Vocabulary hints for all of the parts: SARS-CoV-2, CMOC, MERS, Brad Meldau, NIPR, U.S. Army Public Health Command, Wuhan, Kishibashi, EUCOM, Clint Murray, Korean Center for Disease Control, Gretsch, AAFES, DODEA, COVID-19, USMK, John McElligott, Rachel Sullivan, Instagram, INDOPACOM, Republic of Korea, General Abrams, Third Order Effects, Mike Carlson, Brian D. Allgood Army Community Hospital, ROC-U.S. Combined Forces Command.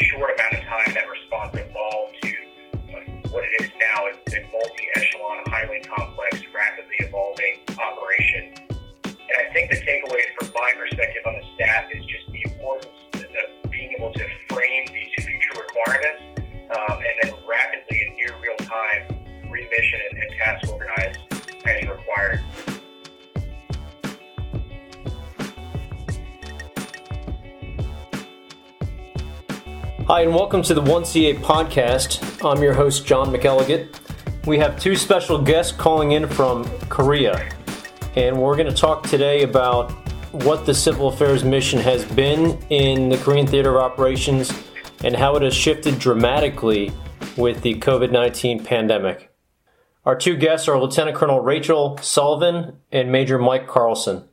very short amount of time that response evolved to what it is now. It's a multi-echelon, highly complex, rapidly evolving operation. And I think the takeaway from my perspective on the staff is just the importance of being able to frame these future requirements and then rapidly in near real time remission and task organize as required. Hi, and welcome to the 1CA podcast. I'm your host, John McElligott. We have two special guests calling in from Korea, and we're going to talk today about what the Civil Affairs mission has been in the Korean theater of operations and how it has shifted dramatically with the COVID-19 pandemic. Our two guests are Lieutenant Colonel Rachel Sullivan and Major Mike Carlson.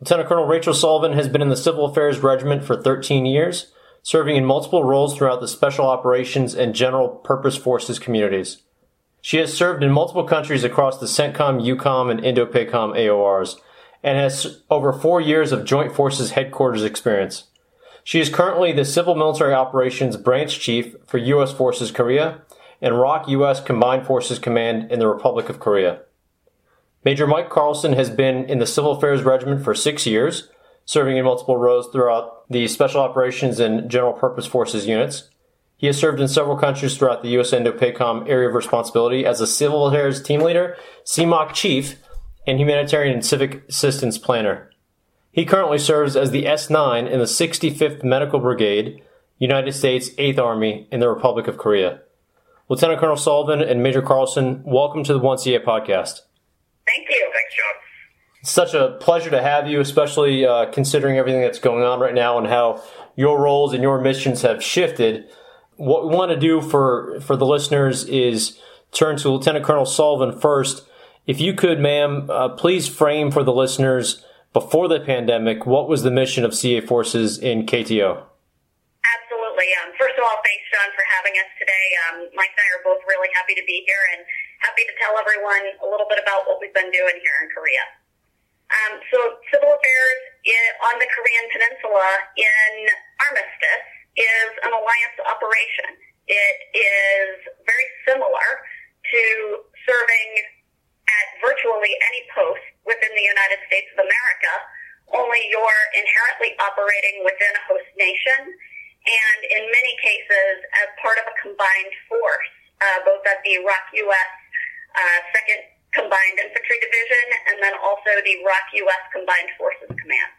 Lieutenant Colonel Rachel Sullivan has been in the Civil Affairs Regiment for 13 years, serving in multiple roles throughout the Special Operations and General Purpose Forces communities. She has served in multiple countries across the CENTCOM, EUCOM, and INDOPACOM AORs, and has over 4 years of Joint Forces Headquarters experience. She is currently the Civil Military Operations Branch Chief for U.S. Forces Korea and ROC-U.S. Combined Forces Command in the Republic of Korea. Major Mike Carlson has been in the Civil Affairs Regiment for 6 years, serving in multiple roles throughout the Special Operations and General Purpose Forces units. He has served in several countries throughout the U.S. INDOPACOM area of responsibility as a Civil Affairs Team Leader, CMOC Chief, and Humanitarian and Civic Assistance Planner. He currently serves as the S9 in the 65th Medical Brigade, United States 8th Army, in the Republic of Korea. Lieutenant Colonel Sullivan and Major Carlson, welcome to the 1CA podcast. Thank you. Thanks, John. It's such a pleasure to have you, especially considering everything that's going on right now and how your roles and your missions have shifted. What we want to do for the listeners is turn to Lieutenant Colonel Sullivan first. If you could, ma'am, please frame for the listeners before the pandemic, what was the mission of CA Forces in KTO? Absolutely. First of all, thanks, John, for having us today. Mike and I are both really happy to be here and happy to tell everyone a little bit about what we've been doing here in Korea. So civil affairs on the Korean Peninsula in Armistice is an alliance operation. It is very similar to serving at virtually any post within the United States of America, only you're inherently operating within a host nation, and in many cases as part of a combined force, both at the ROK-U.S. 2nd Combined Infantry Division, and then also the ROC-U.S. Combined Forces Command.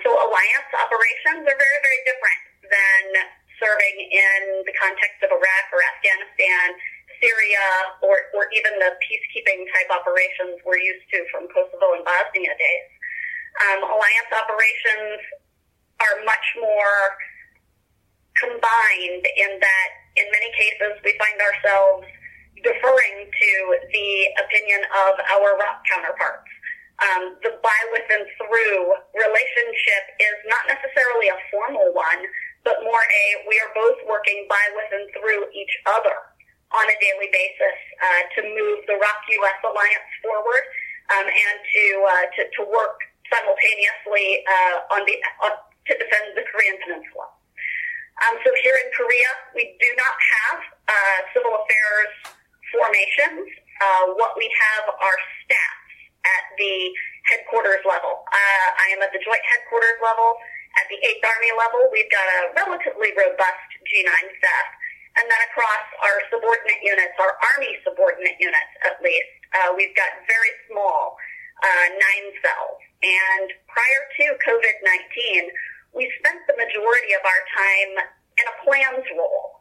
So alliance operations are very, very different than serving in the context of Iraq or Afghanistan, Syria, or even the peacekeeping type operations we're used to from Kosovo and Bosnia days. Alliance operations are much more combined in that in many cases we find ourselves deferring to the opinion of our ROC counterparts. The by, with, and through relationship is not necessarily a formal one, but more a we are both working by, with, and through each other on a daily basis to move the ROC-U.S. alliance forward and to work simultaneously to defend the Korean Peninsula. So here in Korea, we do not have civil affairs formations. What we have are staffs at the headquarters level. I am at the joint headquarters level. At the 8th Army level, we've got a relatively robust G9 staff. And then across our subordinate units, our Army subordinate units at least, we've got very small nine cells. And prior to COVID-19, we spent the majority of our time in a plans role,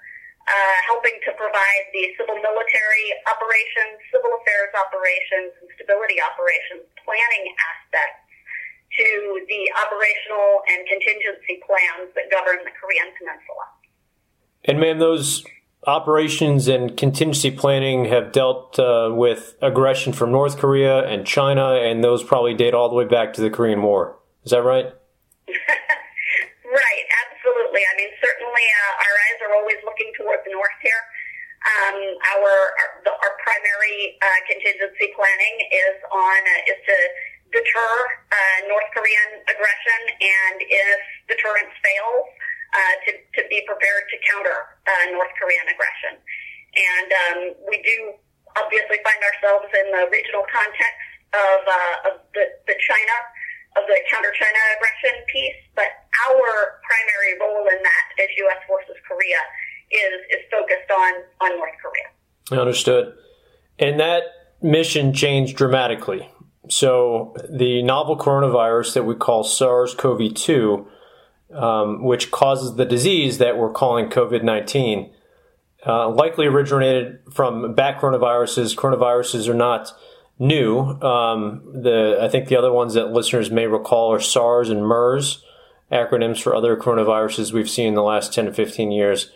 helping to provide the civil military operations, civil affairs operations, and stability operations planning aspects to the operational and contingency plans that govern the Korean Peninsula. And ma'am, those operations and contingency planning have dealt with aggression from North Korea and China, and those probably date all the way back to the Korean War. Is that right? Right, absolutely. I mean, certainly our eyes are always looking toward the north here. Our primary contingency planning is to deter North Korean aggression, and if deterrence fails, to be prepared to counter North Korean aggression. And we do obviously find ourselves in the regional context of the China, of the counter-China aggression piece, but our primary role in that as U.S. Forces Korea is focused on North Korea. Understood. And that mission changed dramatically. So the novel coronavirus that we call SARS-CoV-2, which causes the disease that we're calling COVID-19, likely originated from bat coronaviruses. Coronaviruses are not new. I think the other ones that listeners may recall are SARS and MERS, acronyms for other coronaviruses we've seen in the last 10 to 15 years.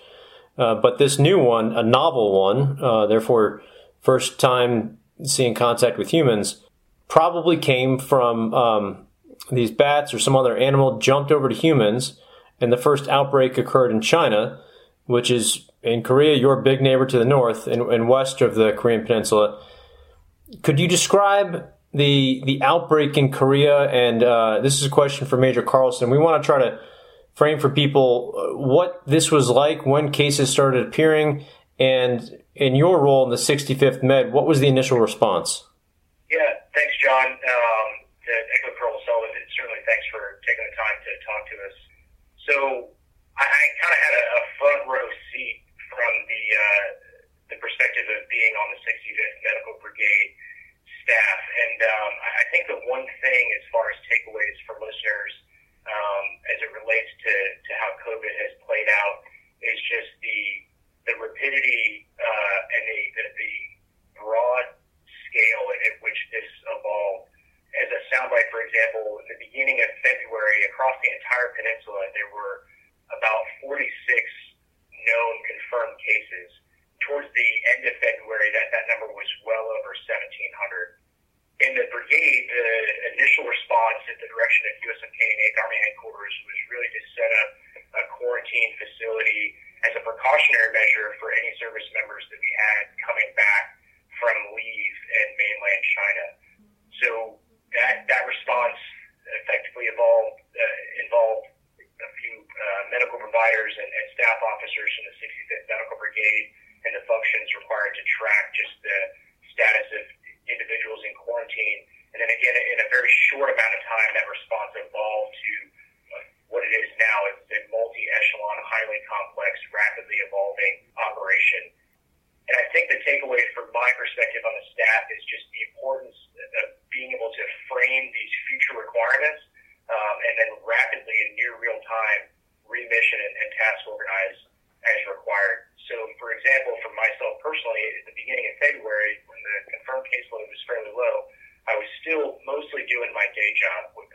But this new one, a novel one, therefore first time seeing contact with humans, probably came from these bats or some other animal jumped over to humans, and the first outbreak occurred in China, which is in Korea, your big neighbor to the north and west of the Korean Peninsula. Could you describe the outbreak in Korea? And this is a question for Major Carlson. We want to try to frame for people what this was like, when cases started appearing, and in your role in the 65th Med, what was the initial response? Yeah, thanks, John. To echo Colonel Sullivan, and certainly thanks for taking the time to talk to us. So I kind of had a front row seat from the perspective of being on the 65th Medical Brigade staff, and I think the one thing as far as takeaways for listeners as it relates to how COVID has played out is just the rapidity and the broad scale at which this evolved. As a soundbite, for example, in the beginning of February, across the entire peninsula, there were about 46 known confirmed cases. Towards the end of February, that number was well over 1,700. In the brigade, the initial response at the direction of USMK and 8th Army headquarters was really to set up a quarantine facility as a precautionary measure for any service members that we had coming back from leave in mainland China. So that response effectively involved a few medical providers and staff officers in the 65th Medical Brigade and the functions required to track just the status of individuals in quarantine. And then again, in a very short amount of time, that response evolved to what it is now. It's a multi-echelon, highly complex, rapidly evolving operation. And I think the takeaway from my perspective on the staff is just the importance of being able to frame these future requirements and then rapidly in near real time remission and task organize as required. So, for example, for myself personally, at the beginning of February, when the confirmed caseload was fairly low, I was still mostly doing my day job with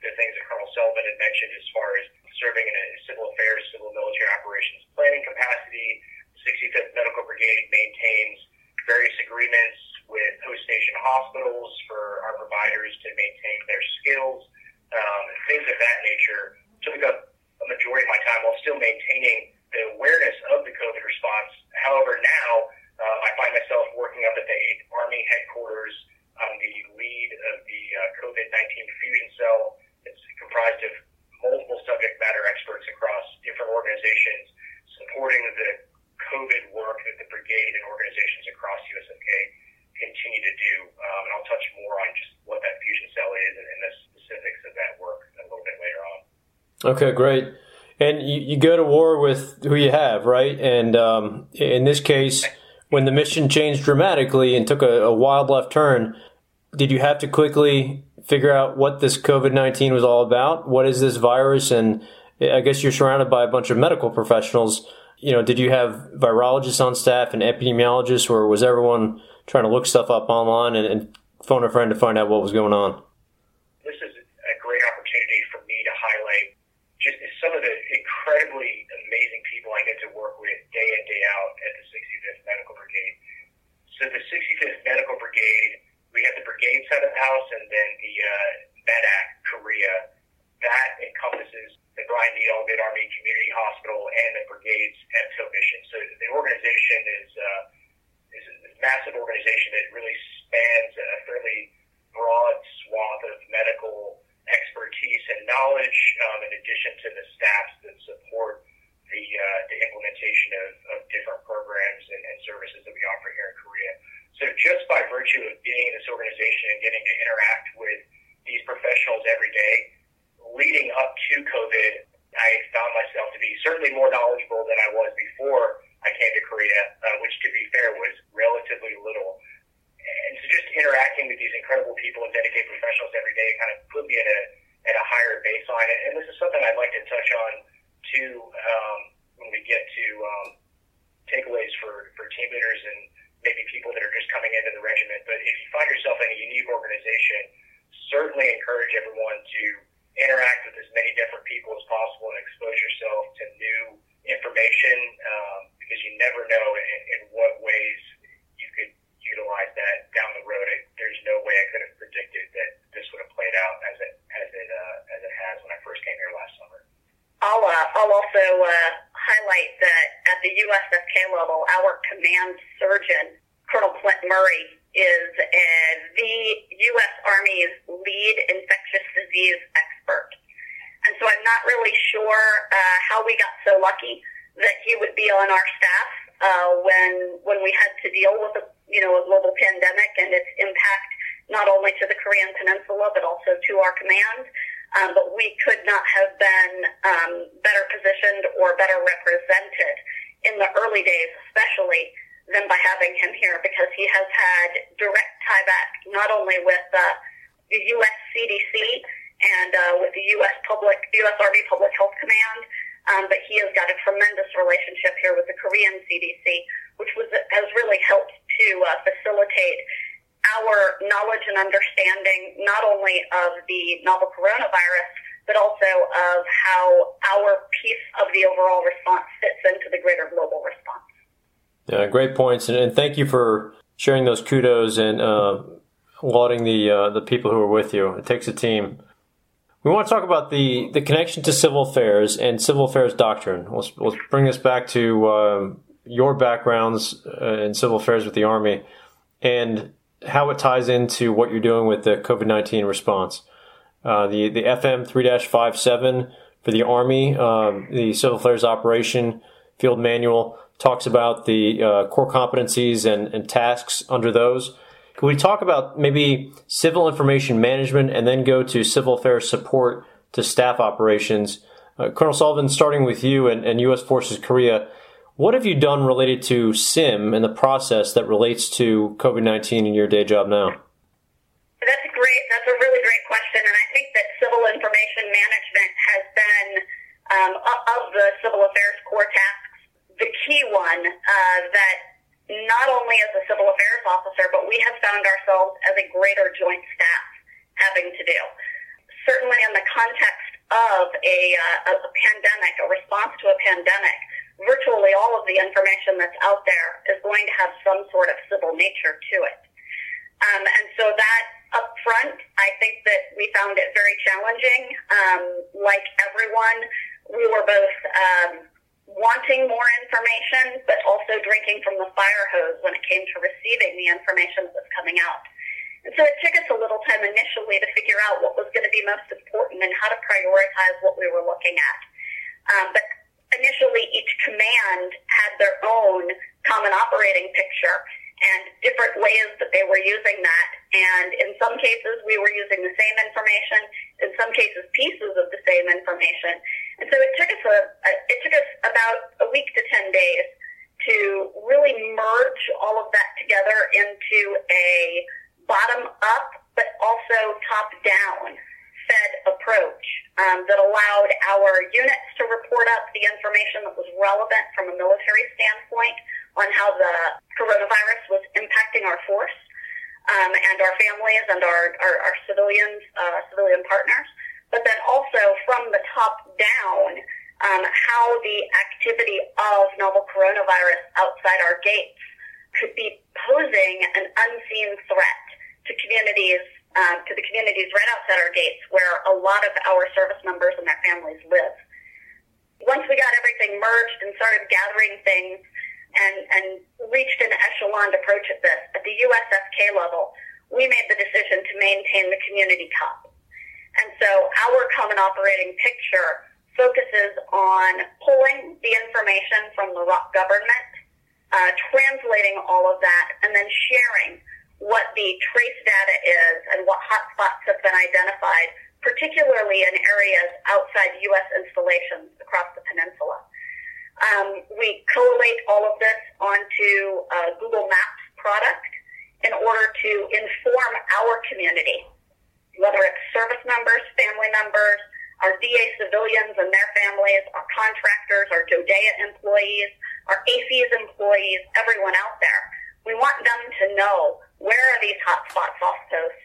the things that Colonel Sullivan had mentioned as far as serving in a civil affairs, civil military operations planning capacity. 65th Medical Brigade maintains various agreements with host nation hospitals for our providers to maintain their skills, and things of that nature. Took up a majority of my time while still maintaining the awareness of the COVID response. However, now I find myself working up at the 8th Army headquarters. I'm the lead of the COVID-19 fusion cell. It's comprised of multiple subject matter experts across different organizations supporting the COVID work that the brigade and organizations across USMK continue to do. And I'll touch more on just what that fusion cell is and the specifics of that work a little bit later on. Okay, great. And you go to war with who you have, right? And in this case, when the mission changed dramatically and took a wild left turn, did you have to quickly figure out what this COVID-19 was all about? What is this virus? And I guess you're surrounded by a bunch of medical professionals. You know, did you have virologists on staff and epidemiologists, or was everyone trying to look stuff up online and phone a friend to find out what was going on? This is a great opportunity for me to highlight just some of the incredibly amazing people I get to work with day in, day out at the 65th Medical Brigade. So the 65th Medical Brigade, we have the brigade side of the house and then the medac Korea. That encompasses the Brian D. Allgood Army Community Hospital and the brigade's EPTO mission. So the organization is a massive organization that really spans a fairly broad swath of medical expertise and knowledge, in addition to the staffs that support the implementation combination of different programs and services that we offer here in Korea. So just by virtue of being in this organization and getting to interact with these professionals every day, leading up to COVID, I found myself to be certainly more knowledgeable than I was before I came to Korea, which, to be fair, was relatively little. And so just interacting with these incredible people and dedicated professionals every day kind of put me at a higher baseline. And this is something I'd like to touch on, too, when we get to takeaways for team leaders and maybe people that are just coming into the regiment. But if you find yourself in a unique organization, certainly encourage everyone to interact with as many different people as possible and expose yourself to new information, because you never know in what ways you could utilize that down the road. There's no way I could have predicted that this would have played out as it has when I first came here last summer. I'll also highlight that at the USFK level, our command surgeon, Colonel Clint Murray, is the U.S. Army's lead infectious disease expert. And so I'm not really sure how we got so lucky that he would be on our staff when we had to deal with a global pandemic and its impact not only to the Korean Peninsula but also to our command. But we could not have been better positioned or better represented in the early days, especially, than by having him here, because he has had direct tie back not only with the U.S. CDC and with the U.S. Army Public Health Command, but he has got a tremendous relationship here with the Korean CDC, which has really helped to facilitate our knowledge and understanding not only of the novel coronavirus, but also of how our piece of the overall response fits into the greater global response. Yeah, great points, and thank you for sharing those kudos and lauding the people who are with you. It takes a team. We want to talk about the connection to civil affairs and civil affairs doctrine. We'll bring this back to your backgrounds in civil affairs with the Army and how it ties into what you're doing with the COVID-19 response. The FM 3-57 for the Army, the Civil Affairs Operation Field Manual, talks about the core competencies and tasks under those. Can we talk about maybe civil information management and then go to civil affairs support to staff operations? Colonel Sullivan, starting with you and U.S. Forces Korea, what have you done related to SIM and the process that relates to COVID-19 in your day job now? That's a really great question. And I think that civil information management has been, of the civil affairs core tasks, the key one that not only as a civil affairs officer, but we have found ourselves as a greater joint staff having to do. Certainly in the context of a pandemic, a response to a pandemic, virtually all of the information that's out there is going to have some sort of civil nature to it. And so that up front, I think that we found it very challenging. Like everyone, we were both wanting more information, but also drinking from the fire hose when it came to receiving the information that was coming out. And so it took us a little time initially to figure out what was going to be most important and how to prioritize what we were looking at. But initially, each command had their own common operating picture and different ways that they were using that. And in some cases, we were using the same information. In some cases, pieces of the same information. And so it took us about a week to 10 days to really merge all of that together into a bottom up, but also top down approach that allowed our units to report up the information that was relevant from a military standpoint on how the coronavirus was impacting our force and our families and our civilians, civilian partners, but then also from the top down, how the activity of novel coronavirus outside our gates could be posing an unseen threat to communities, to the communities right outside our gates where a lot of our service members and their families live. Once we got everything merged and started gathering things and reached an echeloned approach at this, at the USFK level, we made the decision to maintain the community cup. And so our common operating picture focuses on pulling the information from the ROC government, translating all of that, and then sharing what the trace data is and what hotspots have been identified, particularly in areas outside U.S. installations across the peninsula. We collate all of this onto a Google Maps product in order to inform our community, whether it's service members, family members, our DA civilians and their families, our contractors, our DODEA employees, our AAFES employees, everyone out there. We want them to know, where are these hotspots off post?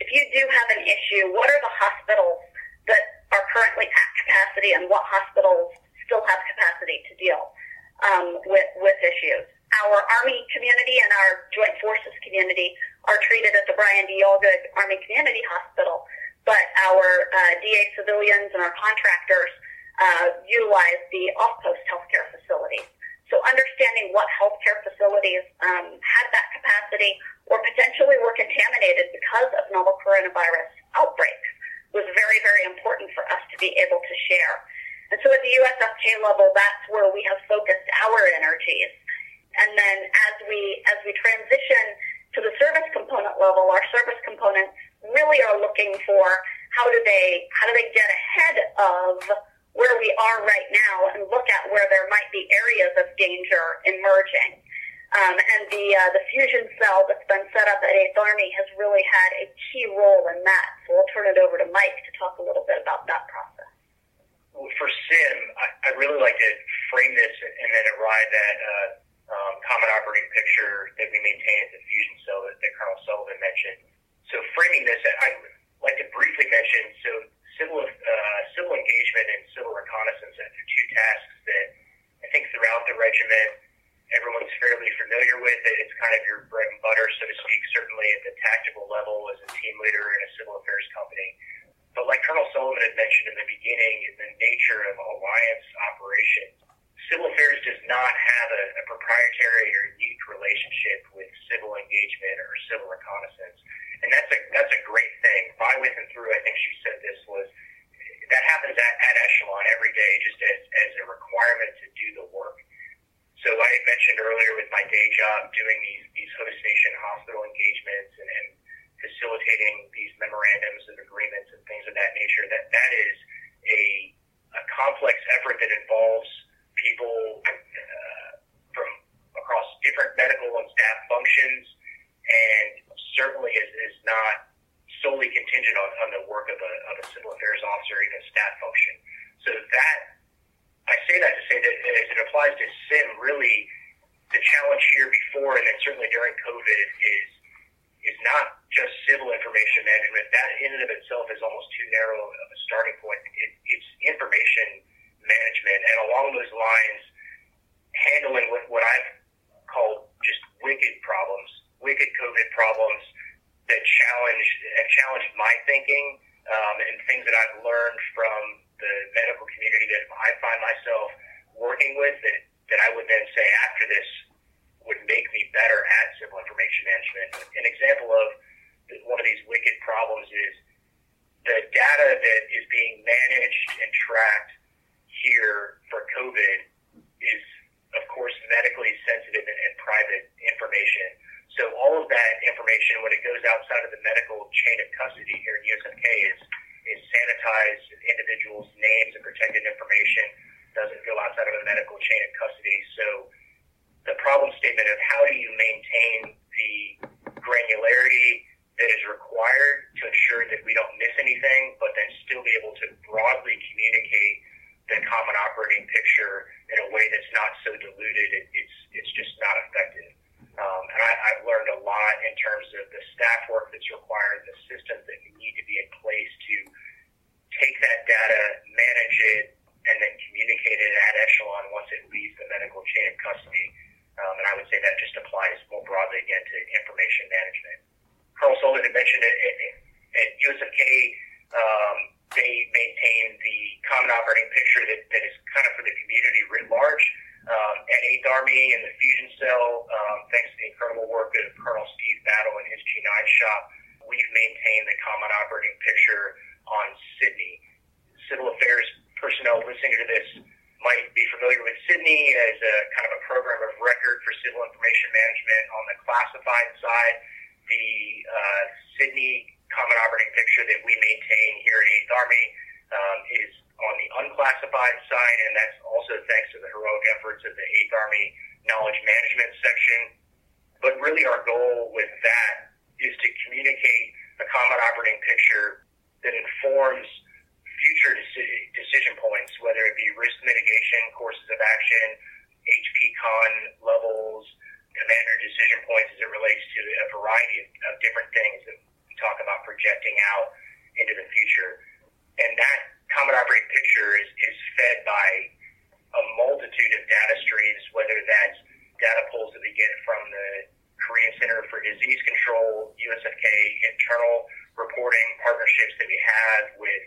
If you do have an issue, what are the hospitals that are currently at capacity, and what hospitals still have capacity to deal with issues? Our Army community and our Joint Forces community are treated at the Brian D. Allgood Army Community Hospital, but our DA civilians and our contractors utilize the off-post healthcare facilities. So understanding what healthcare facilities had that capacity or potentially were contaminated because of novel coronavirus outbreaks was very, very important for us to be able to share. And so at the USFK level, that's where we have focused our energies. And then as we transition to the service component level, our service components really are looking for how do they get ahead of where we are right now and look at where there might be areas of danger emerging. And the fusion cell that's been set up at 8th Army has really had a key role in that. So we'll turn it over to Mike to talk a little bit about that process. For SIM, I'd really like to frame this and then arrive at common operating picture that we maintain at the fusion cell that Colonel Sullivan mentioned. So framing this, I would like to briefly mention, so civil engagement and civil reconnaissance are two tasks that I think throughout the regiment everyone's fairly familiar with. It's kind of your bread and butter, so to speak, certainly at the tactical level as a team leader in a civil affairs company. But like Colonel Sullivan had mentioned in the beginning, in the nature of alliance operations, civil affairs does not have a proprietary or unique relationship with civil engagement or civil reconnaissance. And that's a great thing. By, with, and through, I think she said this was, that happens at echelon every day, just as a requirement to do the work. So I had mentioned earlier with my day job doing these host nation hospital engagements and facilitating these memorandums of agreements and things of that nature, that is a complex effort that involves people from across different medical and staff functions, and certainly is not solely contingent on the work of a civil affairs officer or even staff function. So that, I say that to say that as it applies to SIM, really the challenge here before and then certainly during COVID is not just civil information management. That in and of itself is almost too narrow of a starting point. It's information management, and along those lines, handling what I've called just wicked COVID problems that challenged my thinking and things that I've learned from the medical community that I find myself working with that I would then say after this would make me better at civil information management. An example of one of these wicked problems is the data that is being managed and tracked here for COVID is, of course, medically sensitive and private information. So all of that information, when it goes outside of the medical chain of custody here at USMK, is sanitized. Individuals' names and protected information doesn't go outside of the medical chain of custody. So the problem statement of how do you maintain the granularity that is required to ensure that we don't miss anything, but then still be able to broadly communicate the common operating picture in a way that's not so diluted, it's just not effective. And I've learned a lot in terms of the staff work that's required, the systems that need to be in place to take that data, manage it, and then communicate it at echelon once it leaves the medical chain of custody. And I would say that just applies more broadly, again, to information management. Carl Sullivan had mentioned at USMK, they maintain the common operating picture that is kind of for the community writ large. At 8th Army and the Fusion Cell, thanks to the incredible work of Colonel Steve Battle and his G9 shop, we've maintained the common operating picture on Sydney. Civil affairs personnel listening to this might be familiar with Sydney as a kind of a program of record for civil information management on the classified side. The Sydney common operating picture that we maintain here at 8th Army is on the unclassified side, and that's also thanks to the heroic efforts of the 8th Army Knowledge Management Section. But really our goal with that is to communicate a common operating picture that informs future decision points, whether it be risk mitigation, courses of action, HPCon levels, commander decision points as it relates to a variety of different things that we talk about projecting out into the future. And that common operating picture is fed by a multitude of data streams, whether that's data pulls that we get from the Korean Center for Disease Control, USMK internal reporting, partnerships that we have with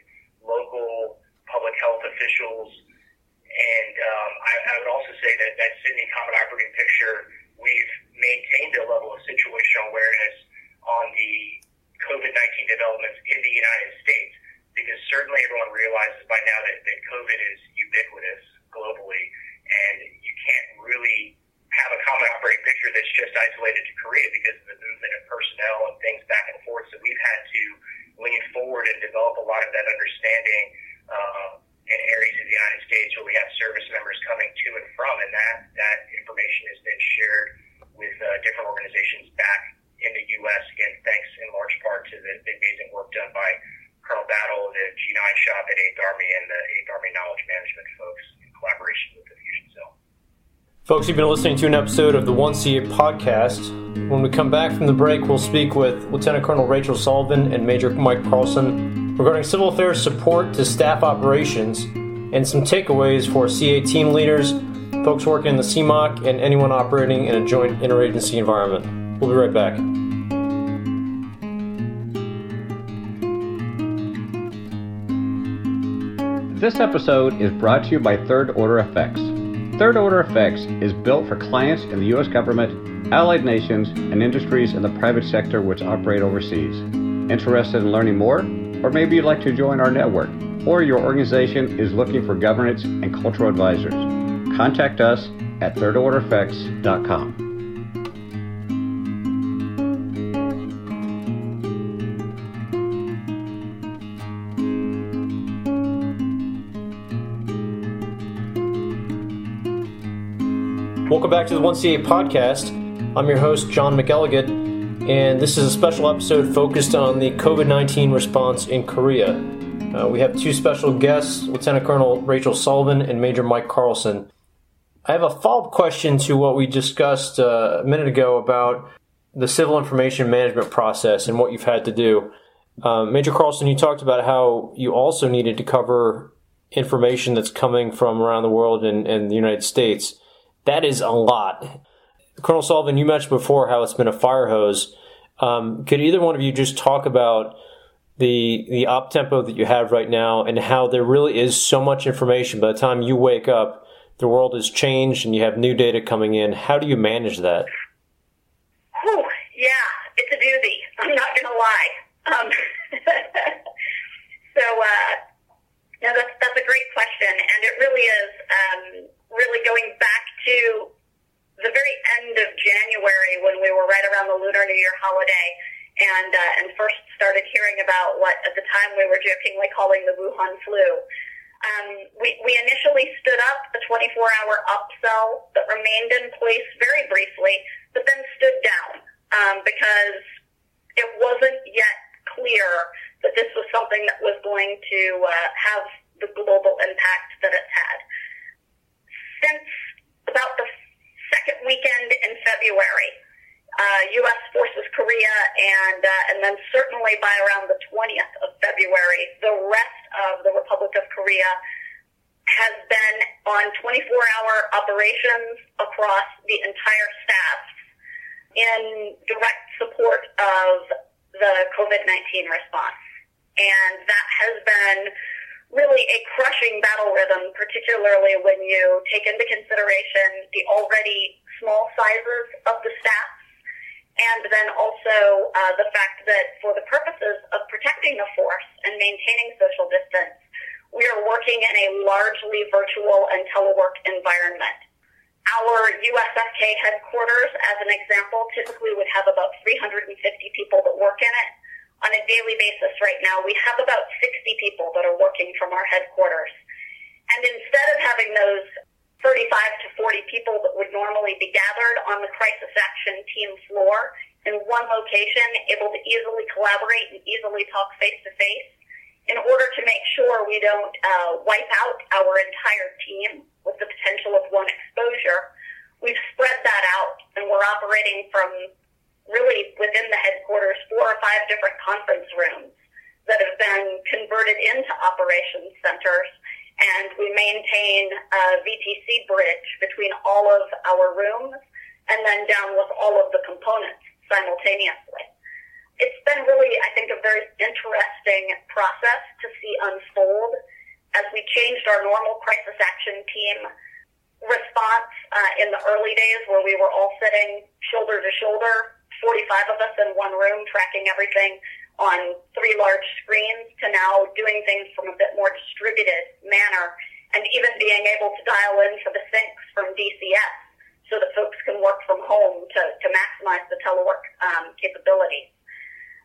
local public health officials. And I would also say that that Sydney common operating picture, we've maintained a level of situational awareness on the COVID-19 developments in the United States, because certainly everyone realizes by now that COVID is ubiquitous globally, and you can't really have a common operating picture that's just isolated to Korea because of the movement of personnel and things back and forth. So we've had to lean forward and develop a lot of that understanding in areas of the United States where we have service members coming to and from, and that information has been shared with different organizations back in the U.S., again, thanks in large part to the amazing work done by Colonel Battle, the G9 shop at 8th Army, and the 8th Army Knowledge Management folks in collaboration with the Fusion Cell. Folks, you've been listening to an episode of the 1CA podcast. When we come back from the break, we'll speak with Lieutenant Colonel Rachel Sullivan and Major Mike Carlson regarding civil affairs support to staff operations and some takeaways for CA team leaders, folks working in the CMOC, and anyone operating in a joint interagency environment. We'll be right back. This episode is brought to you by Third Order Effects. Third Order Effects is built for clients in the U.S. government, allied nations, and industries in the private sector which operate overseas. Interested in learning more? Or maybe you'd like to join our network, or your organization is looking for governance and cultural advisors. Contact us at thirdordereffects.com. Welcome back to the 1CA podcast. I'm your host, John McElligott, and this is a special episode focused on the COVID-19 response in Korea. We have two special guests, Lieutenant Colonel Rachel Sullivan and Major Mike Carlson. I have a follow-up question to what we discussed a minute ago about the civil information management process and what you've had to do. Major Carlson, you talked about how you also needed to cover information that's coming from around the world and the United States. That is a lot. Colonel Sullivan, you mentioned before how it's been a fire hose. Could either one of you just talk about the op tempo that you have right now and how there really is so much information? By the time you wake up, the world has changed and you have new data coming in. How do you manage that? Oh, yeah, it's a doozy. I'm not going to lie. So that's a great question, and it really is. Really going back to the very end of January when we were right around the Lunar New Year holiday and first started hearing about what at the time we were jokingly calling the Wuhan flu. We initially stood up a 24-hour up cell that remained in place very briefly, but then stood down because it wasn't yet clear that this was something that was going to have the global impact that it's had. Since about the second weekend in February, U.S. Forces Korea, and then certainly by around the 20th of February, the rest of the Republic of Korea has been on 24-hour operations across the entire staff in direct support of the COVID-19 response. And that has been really a crushing battle rhythm, particularly when you take into consideration the already small sizes of the staff, and then also the fact that for the purposes of protecting the force and maintaining social distance, we are working in a largely virtual and telework environment. Our USFK headquarters, as an example, typically would have about 350 people that work in it. On a daily basis right now, we have about 60 people that are working from our headquarters. And instead of having those 35 to 40 people that would normally be gathered on the crisis action team floor in one location, able to easily collaborate and easily talk face-to-face, in order to make sure we don't wipe out our entire team with the potential of one exposure, we've spread that out, and we're operating from really within the headquarters 4 or 5 different conference rooms that have been converted into operations centers. And we maintain a VTC bridge between all of our rooms and then down with all of the components simultaneously. It's been really, I think, a very interesting process to see unfold as we changed our normal crisis action team response in the early days where we were all sitting shoulder to shoulder, 45 of us in one room tracking everything on 3 large screens, to now doing things from a bit more distributed manner, and even being able to dial in for the syncs from DCS so that folks can work from home to maximize the telework capabilities.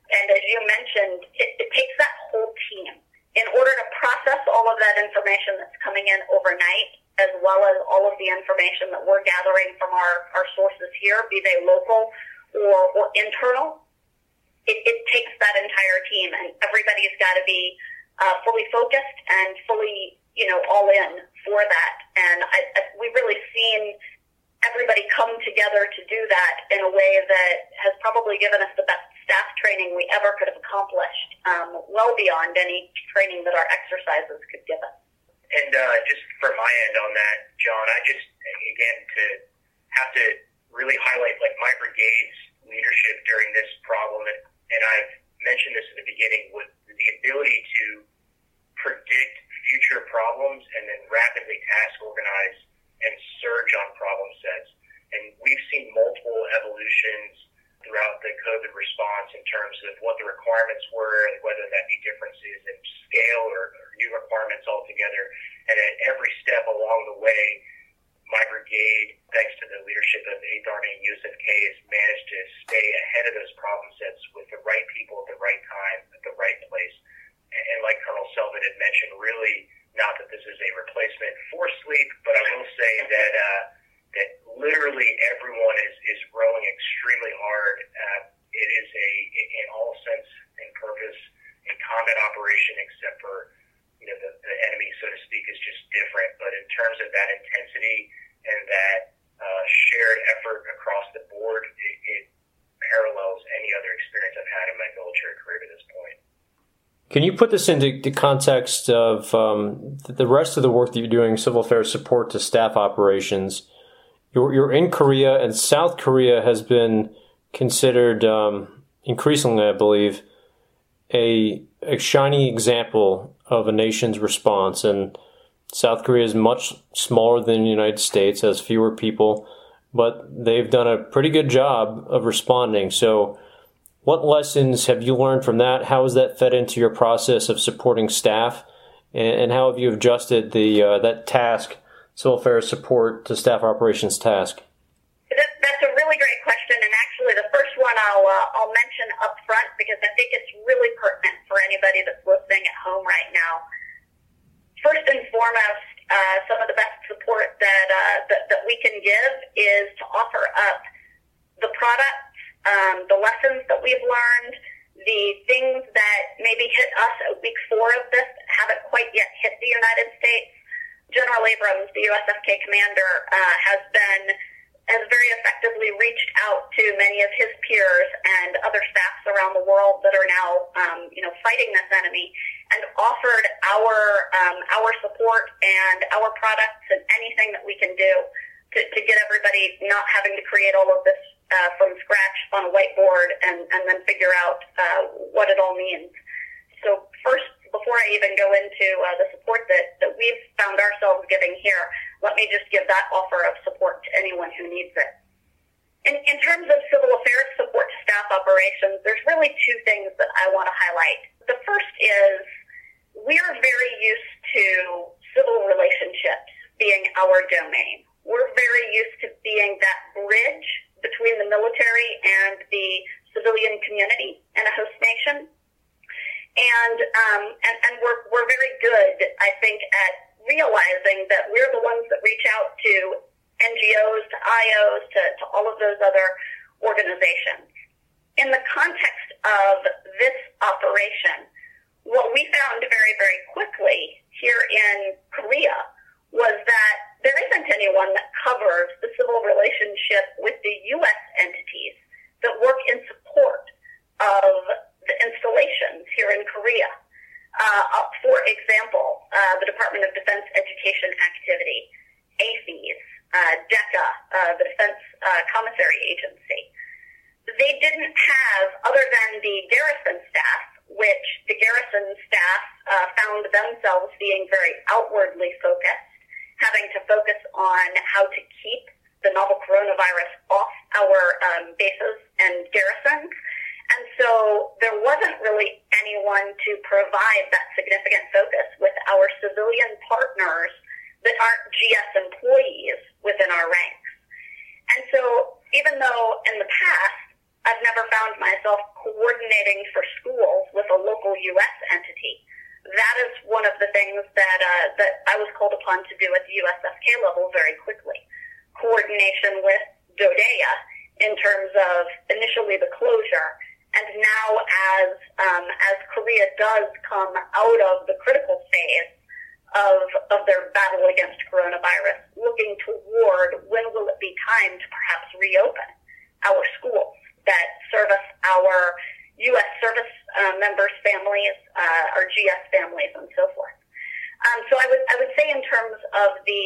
And as you mentioned, it takes that whole team in order to process all of that information that's coming in overnight, as well as all of the information that we're gathering from our sources here, be they local or internal. It takes that entire team, and everybody's got to be fully focused and fully, all in for that. And we've really seen everybody come together to do that in a way that has probably given us the best staff training we ever could have accomplished, well beyond any training that our exercises could give us. And just from my end on that, John, I just, again, to have to really highlight, my brigade's leadership during this problem, and I've mentioned this in the beginning, with the ability to predict future problems and then rapidly task organize and surge on problem sets. And we've seen multiple evolutions throughout the COVID response in terms of what the requirements were and whether that be differences in scale or new requirements altogether. And at every step along the way, my brigade, thanks to the leadership of the 8th Army and USMK, has managed to stay ahead of those problem sets with the right people at the right time, at the right place. And like Colonel Sullivan had mentioned, really, not that this is a replacement for sleep, but I will say that that literally everyone is rowing extremely hard. It is in all sense and purpose, a combat operation, except for the enemy, so to speak, is just different. But in terms of that intensity and that shared effort across the board, it parallels any other experience I've had in my military career to this point. Can you put this into the context of the rest of the work that you're doing, civil affairs support to staff operations? You're in Korea, and South Korea has been considered increasingly, I believe, a shining example of a nation's response. And South Korea is much smaller than the United States, has fewer people, but they've done a pretty good job of responding. So what lessons have you learned from that? How has that fed into your process of supporting staff? And how have you adjusted that task, civil affairs support to staff operations task? That's a really great question. And actually the first one I'll mention up front, because I think it's really pertinent for anybody that's listening at home right now. First and foremost, some of the best support that we can give is to offer up the products, the lessons that we've learned, the things that maybe hit us at week 4 of this that haven't quite yet hit the United States. General Abrams, the USFK commander, has very effectively reached out to many of his peers and other staffs around the world that are now, fighting this enemy, and offered our support and our products and anything that we can do to get everybody not having to create all of this from scratch on a whiteboard and then figure out what it all means. So first, before I even go into the support that we've found ourselves giving here, let me just give that offer of support to anyone who needs it. In terms of civil affairs support to staff operations, there's really 2 things that I want to highlight. The first is we're very used to civil relationships being our domain. We're very used to being that bridge between the military and the civilian community and a host nation. And we're very good, I think, at realizing that we're the ones that reach out to NGOs, to IOs, to all of those other organizations. In the context of this operation, what we found very, very quickly here in Korea was that there isn't anyone that covers the civil relationship with the U.S. entities that work in support of the installations here in Korea. For example, the Department of Defense Education Activity, AAFES, DECA, the Defense Commissary Agency. They didn't have, other than the garrison staff, which the garrison staff found themselves being very outwardly focused, having to focus on how to keep the novel coronavirus off our bases and garrisons. And so there wasn't really anyone to provide that significant focus with our civilian partners that aren't GS employees within our ranks. And so even though in the past, I've never found myself coordinating for schools with a local U.S. entity. That is one of the things that that I was called upon to do at the USFK level very quickly. Coordination with DODEA in terms of initially the closure, and now as Korea does come out of the critical phase of their battle against coronavirus, looking toward when will it be time to perhaps reopen our schools that service our U.S. service members' families, our GS families, and so forth. So I would say in terms of the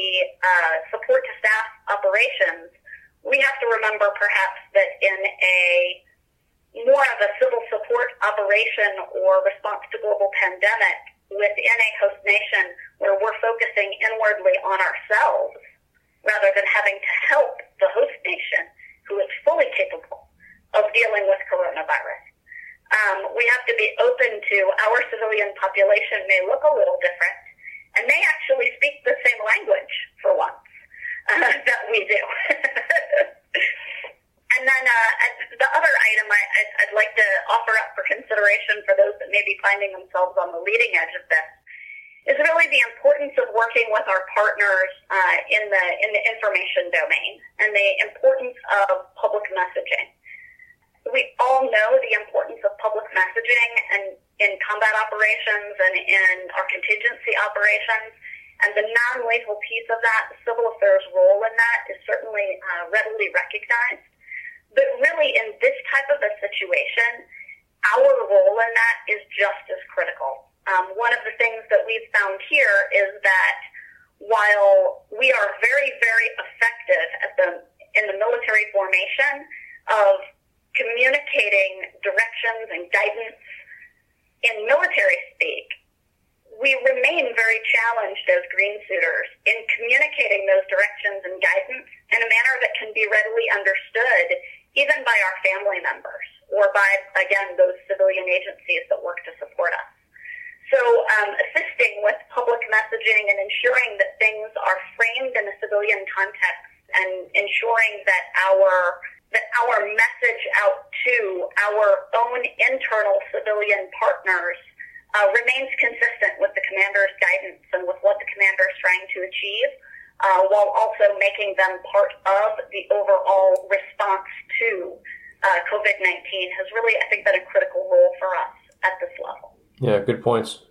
support to staff operations, we have to remember perhaps that in a more of a civil support operation or response to global pandemic within a host nation where we're focusing inwardly on ourselves rather than having to help the host nation who is fully capable of dealing with coronavirus. We have to be open to our civilian population may look a little different and they actually speak the same language for once that we do. And then the other item I'd like to offer up for consideration for those that may be finding themselves on the leading edge of this is really the importance of working with our partners in the information domain and the importance of public messaging. We all know the importance of public messaging and in combat operations and in our contingency operations, and the non-lethal piece of that, the civil affairs role in that, is certainly readily recognized. But really, in this type of a situation, our role in that is just as critical. One of the things that we've found here is that while we are very, very effective in the military formation of communicating directions and guidance in military speak, we remain very challenged as green suiters in communicating those directions and guidance in a manner that can be readily understood even by our family members or by, again, those civilian agencies that work to support us. So assisting with public messaging and ensuring that things are framed in a civilian context and ensuring that our message out to our own internal civilian partners remains consistent with the commander's guidance and with what the commander is trying to achieve, while also making them part of the overall response to COVID-19 has really, I think, been a critical role for us at this level. Yeah, good points.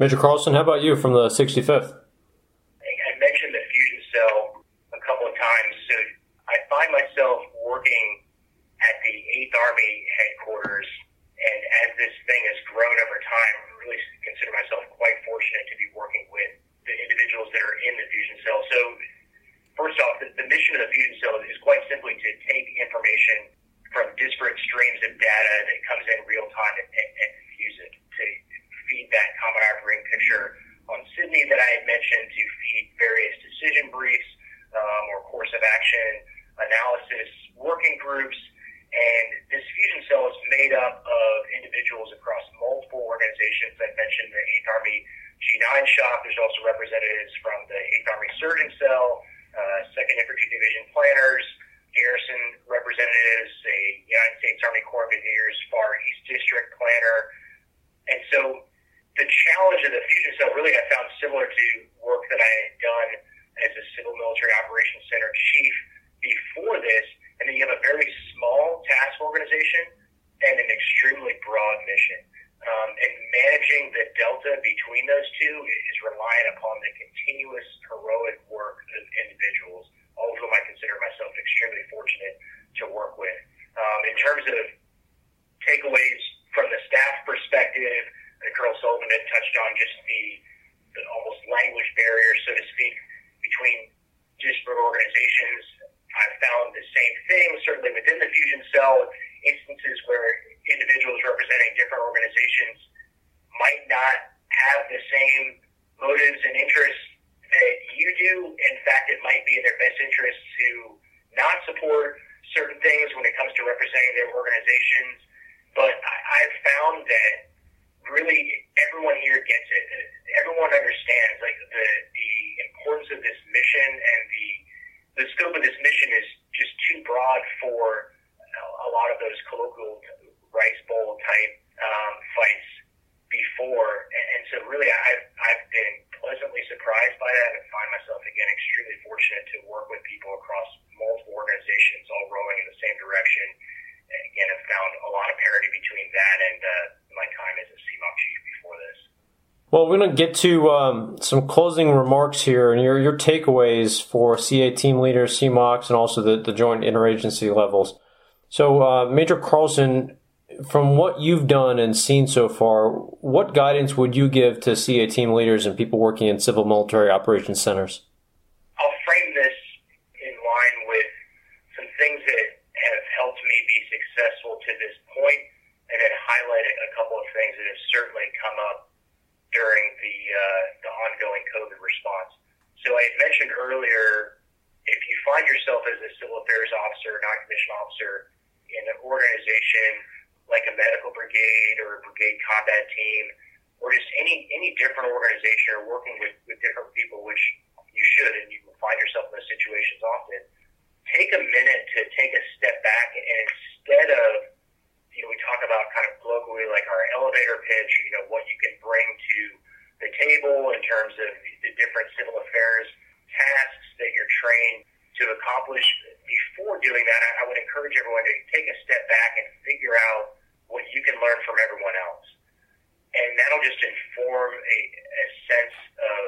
Major Carlson, how about you from the 65th? I mentioned the fusion cell a couple of times, so I find myself working at the 8th Army headquarters, and as this thing has grown over time, I really consider myself quite fortunate to be working with the individuals that are in the fusion cell. So, first off, the mission of the fusion cell is quite simply to take information from disparate streams of data that comes in real time and fuse it to feed that common operating picture on Sydney that I had mentioned, to feed various decision briefs or course of action analysis working groups, and this fusion cell is made up of individuals across multiple organizations. I mentioned the 8th Army GS 59 shop. There's also representatives from the 8th Army Surgeon Cell, 2nd Infantry Division planners, garrison representatives, a United States Army Corps of Engineers Far East District planner. And so the challenge of the fusion cell really I found similar to work that I had done as a civil military operations center chief before this, and then you have a very small task organization and an extremely broad mission. And managing the delta between those two is reliant upon the continuous heroic work of individuals, all of whom I consider myself extremely fortunate to work with. In terms of takeaways from the staff perspective, Colonel Sullivan had touched on just the almost language barrier, so to speak, between disparate organizations. I've found the same thing, certainly within the fusion cell, instances where individuals representing different organizations might not have the same motives and interests that you do. In fact, it might be in their best interest to not support certain things when it comes to representing their organizations. But I've found that really everyone here gets it. Everyone understands like the importance of this mission, and the scope of this mission is just too broad for a lot of those colloquial rice bowl type fights before. And so really I've been pleasantly surprised by that, and find myself again extremely fortunate to work with people across multiple organizations all rowing in the same direction. And again, I've found a lot of parity between that and my time as a CMOC chief before this. Well, we're going to get to some closing remarks here and your takeaways for CA team leaders, CMOCs, and also the joint interagency levels. So, Major Carlson, from what you've done and seen so far, what guidance would you give to CA team leaders and people working in civil military operations centers? I'll frame this in line with some things that have helped me be successful to this point, and then highlight a couple of things that have certainly come up during the ongoing COVID response. So I had mentioned earlier, if you find yourself as a civil affairs officer, non-commissioned officer, in an organization like a medical brigade or a brigade combat team, or just any different organization, or working with different people, which you should, and you will find yourself in those situations often, take a minute to take a step back, and instead of, we talk about kind of colloquially like our elevator pitch, what you can bring to the table in terms of the different civil affairs tasks that you're trained to accomplish. Before doing that, I would encourage everyone to take a step back and figure out what you can learn from everyone else. And that'll just inform a sense of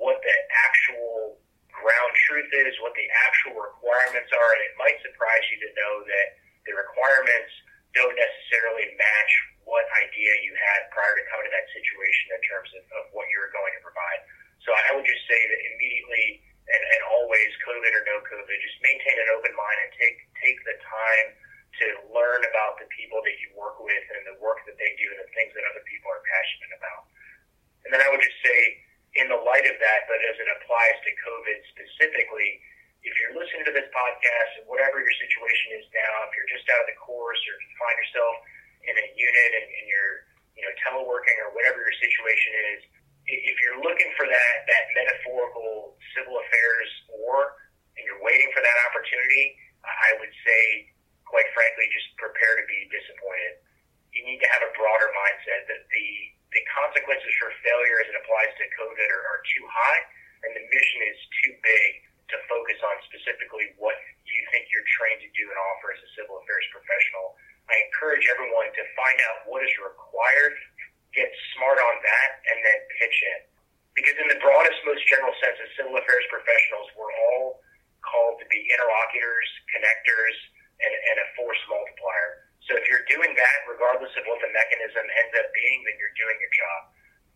what the actual ground truth is, what the actual requirements are, and it might surprise you to know that the requirements don't necessarily match what idea you had prior to coming to that situation in terms of what you're going to provide. So I would just say that immediately and always, COVID or no COVID, just maintain an open mind and take the time to learn about the people that you work with and the work that they do and the things that other people are passionate about. And then I would just say, in the light of that, but as it applies to COVID specifically, if you're listening to this podcast and whatever your situation is now, if you're just out of the course or if you find yourself in a unit and you're teleworking or whatever your situation is, if you're looking for that metaphorical civil affairs war and you're waiting for that opportunity, I would say, quite frankly, just prepare to be disappointed. You need to have a broader mindset that the consequences for failure as it applies to COVID are too high, and the mission is too big to focus on specifically what you think you're trained to do and offer as a civil affairs professional. I encourage everyone to find out what is required, get smart on that, and then pitch in. Because in the broadest, most general sense, as civil affairs professionals, we're all called to be interlocutors, connectors, and a force multiplier. So if you're doing that, regardless of what the mechanism ends up being, then you're doing your job.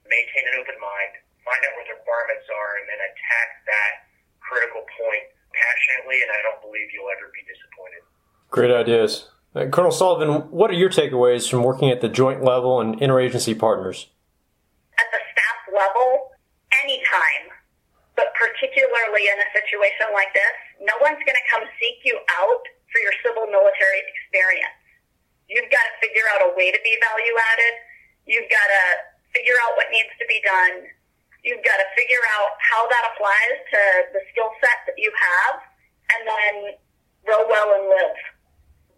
Maintain an open mind, find out what the requirements are, and then attack that critical point passionately, and I don't believe you'll ever be disappointed. Great ideas. Colonel Sullivan, what are your takeaways from working at the joint level and interagency partners? At the staff level, anytime, but particularly in a situation like this, no one's going to come seek you out for your civil military experience. You've got to figure out a way to be value added. You've got to figure out what needs to be done. You've got to figure out how that applies to the skill set that you have, and then grow well and live.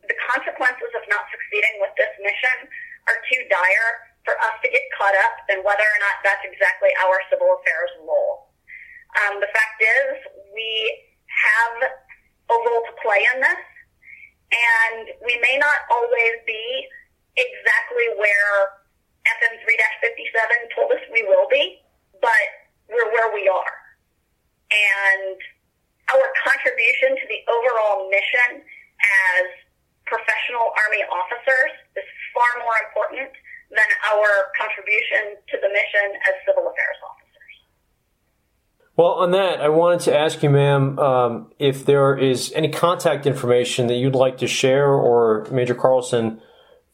The consequences of not succeeding with this mission are too dire for us to get caught up in whether or not that's exactly our civil affairs role. The fact is, we have a role to play in this, and we may not always be exactly where FM 3-57 told us we will be, but we're where we are. And our contribution to the overall mission as professional Army officers is far more important than our contribution to the mission as civil affairs officers. Well, on that, I wanted to ask you, ma'am, if there is any contact information that you'd like to share, or Major Carlson,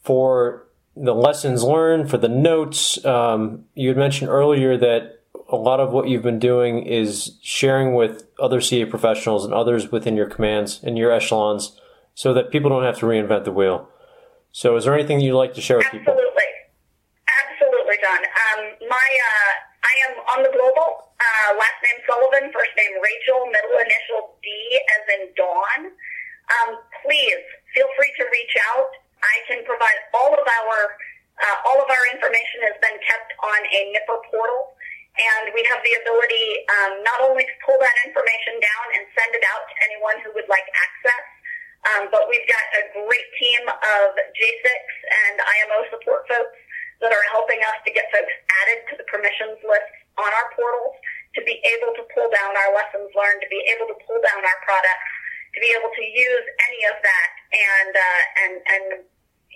for the lessons learned, for the notes. You had mentioned earlier that a lot of what you've been doing is sharing with other CA professionals and others within your commands and your echelons so that people don't have to reinvent the wheel. So is there anything you'd like to share with people? Absolutely, John. I am on the global. Last name Sullivan, first name Rachel, middle initial D as in Dawn. Please feel free to reach out. I can provide all of our information has been kept on a NIPR portal, and we have the ability not only to pull that information down and send it out to anyone who would like access, but we've got a great team of J6 and IMO support folks that are helping us to get folks added to the permissions list on our portals, to be able to pull down our lessons learned, to be able to pull down our products, to be able to use any of that, and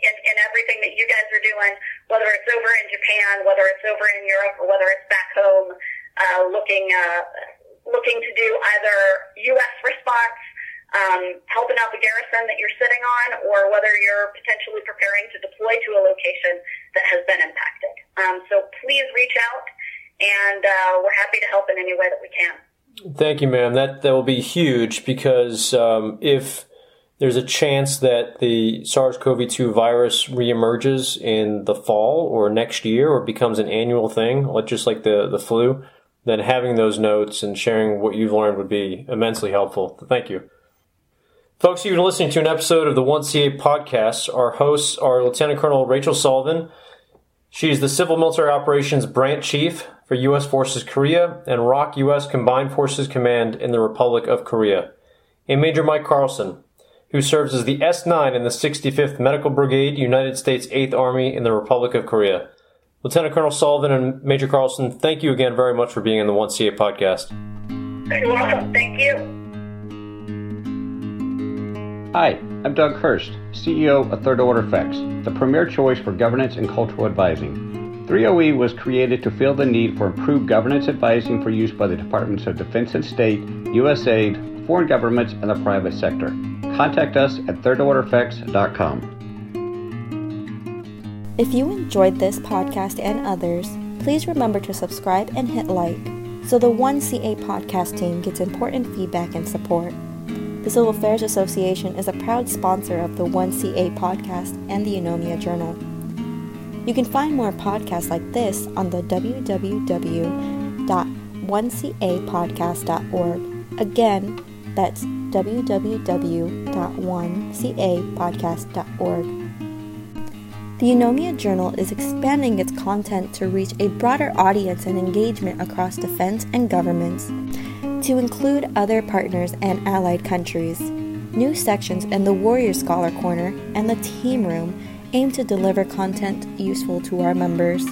in everything that you guys are doing, whether it's over in Japan, whether it's over in Europe, or whether it's back home, looking to do either U.S. response, helping out the garrison that you're sitting on, or whether you're potentially preparing to deploy to a location that has been impacted. So please reach out, and we're happy to help in any way that we can. Thank you, ma'am. That will be huge, because if there's a chance that the SARS-CoV-2 virus reemerges in the fall or next year, or becomes an annual thing, just like the flu, then having those notes and sharing what you've learned would be immensely helpful. Thank you. Folks, you've been listening to an episode of the 1CA podcast. Our hosts are Lieutenant Colonel Rachel Sullivan. She is the Civil Military Operations Branch Chief for U.S. Forces Korea and ROK-U.S. Combined Forces Command in the Republic of Korea, and Major Mike Carlson, who serves as the S9 in the 65th Medical Brigade, United States 8th Army in the Republic of Korea. Lieutenant Colonel Sullivan and Major Carlson, thank you again very much for being on the 1CA podcast. You're welcome. Thank you. Hi, I'm Doug Hurst, CEO of Third Order Effects, the premier choice for governance and cultural advising. 3OE was created to fill the need for improved governance advising for use by the Departments of Defense and State, USAID, foreign governments, and the private sector. Contact us at thirdordereffects.com. If you enjoyed this podcast and others, please remember to subscribe and hit like so the 1CA podcast team gets important feedback and support. The Civil Affairs Association is a proud sponsor of the 1CA podcast and the Eunomia Journal. You can find more podcasts like this on the www.1capodcast.org. Again, that's www.1capodcast.org. The Eunomia Journal is expanding its content to reach a broader audience and engagement across defense and governments, to include other partners and allied countries. New sections in the Warrior Scholar Corner and the Team Room aim to deliver content useful to our members.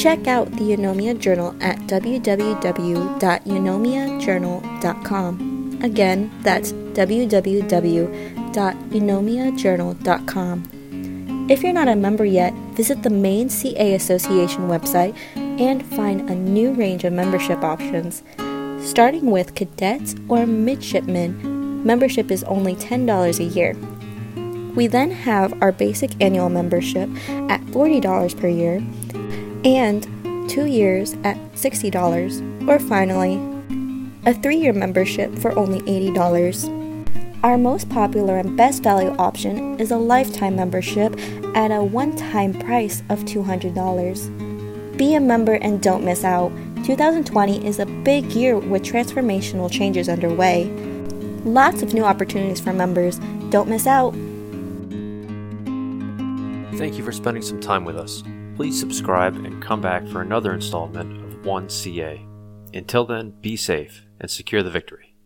Check out the Eunomia Journal at www.eunomiajournal.com. Again, that's www.eunomiajournal.com. If you're not a member yet, visit the main CA Association website and find a new range of membership options. Starting with cadets or midshipmen, membership is only $10 a year. We then have our basic annual membership at $40 per year, and 2 years at $60, or finally, a 3-year membership for only $80. Our most popular and best value option is a lifetime membership at a one-time price of $200. Be a member and don't miss out. 2020 is a big year with transformational changes underway. Lots of new opportunities for members. Don't miss out. Thank you for spending some time with us. Please subscribe and come back for another installment of 1CA. Until then, be safe and secure the victory.